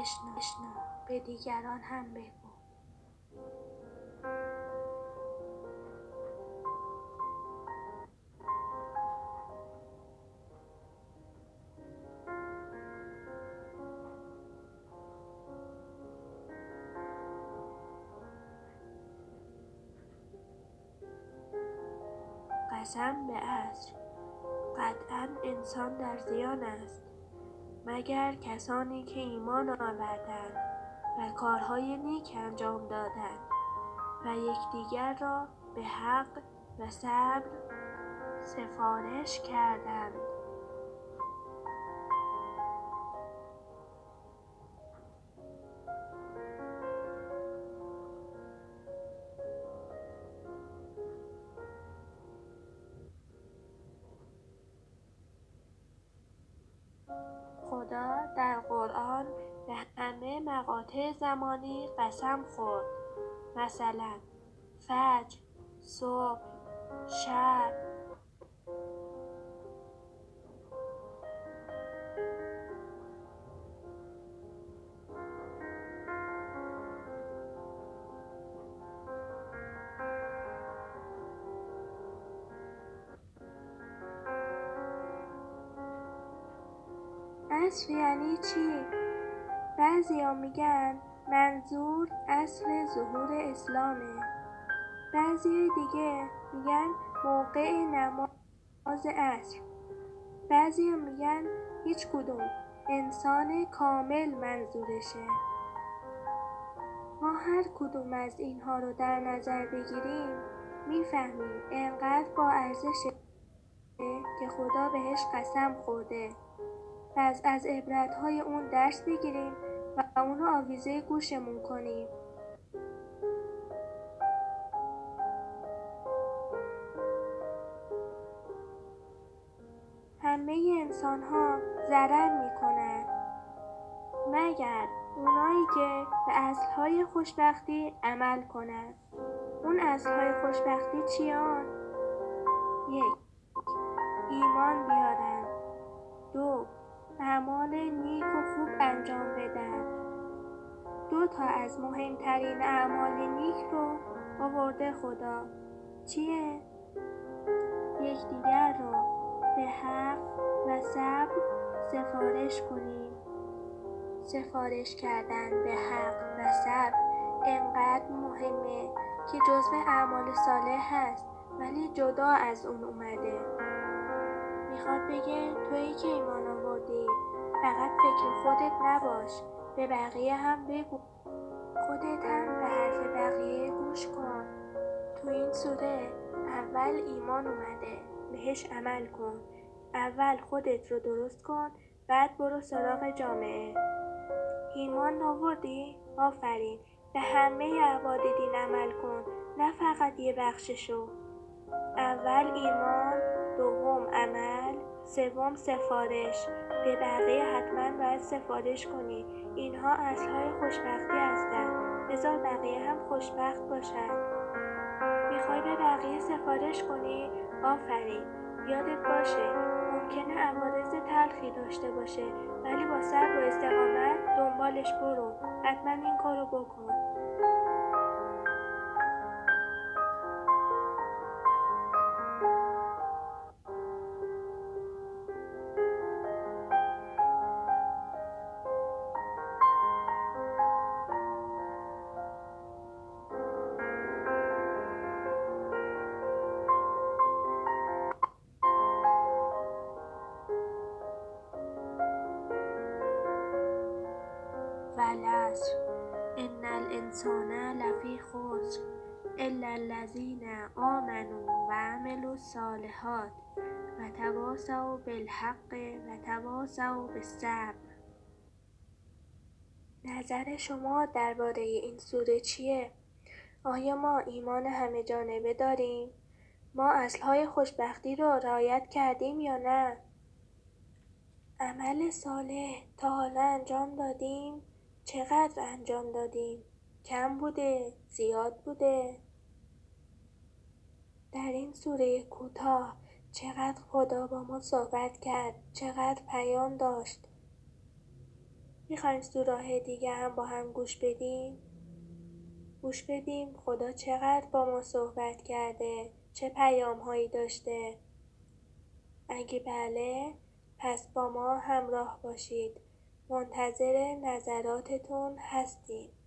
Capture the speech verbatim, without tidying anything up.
بشنو، به دیگران هم بگو. قسم به عصر، قطعاً انسان در زیان است، مگر کسانی که ایمان آوردند و کارهای نیک انجام دادند و یکدیگر را به حق و صبر سفارش کردند. خدا در قرآن به همه مقاطع زمانی قسم خورد، مثلا فجر، صبح، شب. عصر یعنی چی؟ بعضیا میگن منظور عصر ظهور اسلامه، بعضی دیگه میگن موقع نماز عصر، بعضی میگن هیچ کدوم، انسان کامل منظورشه. ما هر کدوم از اینها رو در نظر بگیریم میفهمیم انقدر با ارزشه که خدا بهش قسم خورده. پس از عبرت‌های اون درس بگیریم و اون رو آویزه گوشمون کنیم. همه انسان‌ها ضرر می‌کنن مگر اونایی که به اصل‌های خوشبختی عمل کنن. اون اصل‌های خوشبختی چیان؟ یک، ایمان بیارن. دو، اعمال نیک و خوب انجام بدن. دو تا از مهمترین اعمال نیک رو آورده خدا. چیه؟ یکدیگر رو به حق و صبر سفارش کنیم. سفارش کردن به حق و صبر انقدر مهمه که جزو اعمال صالح هست، ولی جدا از اون اومده. میخواد بگه تویی که ایمان آوردی فقط فکر خودت نباش، به بقیه هم بگو، خودت هم به حرف بقیه گوش کن. تو این سوره اول ایمان اومده، بهش عمل کن. اول خودت رو درست کن، بعد برو سراغ جامعه. ایمان آوردی؟ آفرین، به همه اعمال دین عمل کن، نه فقط یه بخششو. اول ایمان، دوم عمل، سوم سفارش. به بقیه حتما باید سفارش کنی. اینها اصل‌های خوشبختی هستن. بذار بقیه هم خوشبخت باشن. میخوای به بقیه سفارش کنی؟ آفرین. یادت باشه ممکنه عوارض تلخی داشته باشه، ولی با صبر و استقامت دنبالش برو. حتما این کارو بکن. والعصر ان الانسان لفی خسر الا الذین آمنوا و عملوا الصالحات و تواصوا بالحق و تواصوا بالصبر. نظر شما درباره این سوره چیه؟ آیا ما ایمان همه جانبه داریم؟ ما اصل‌های خوشبختی رو رعایت کردیم یا نه؟ عمل صالح تا حالا انجام دادیم؟ چقدر انجام دادیم؟ کم بوده؟ زیاد بوده؟ در این سوره کوتاه چقدر خدا با ما صحبت کرد؟ چقدر پیام داشت؟ میخوایم سوره دیگه هم با هم گوش بدیم؟ گوش بدیم خدا چقدر با ما صحبت کرده، چه پیام هایی داشته. اگه بله، پس با ما همراه باشید. منتظر نظراتتون هستیم.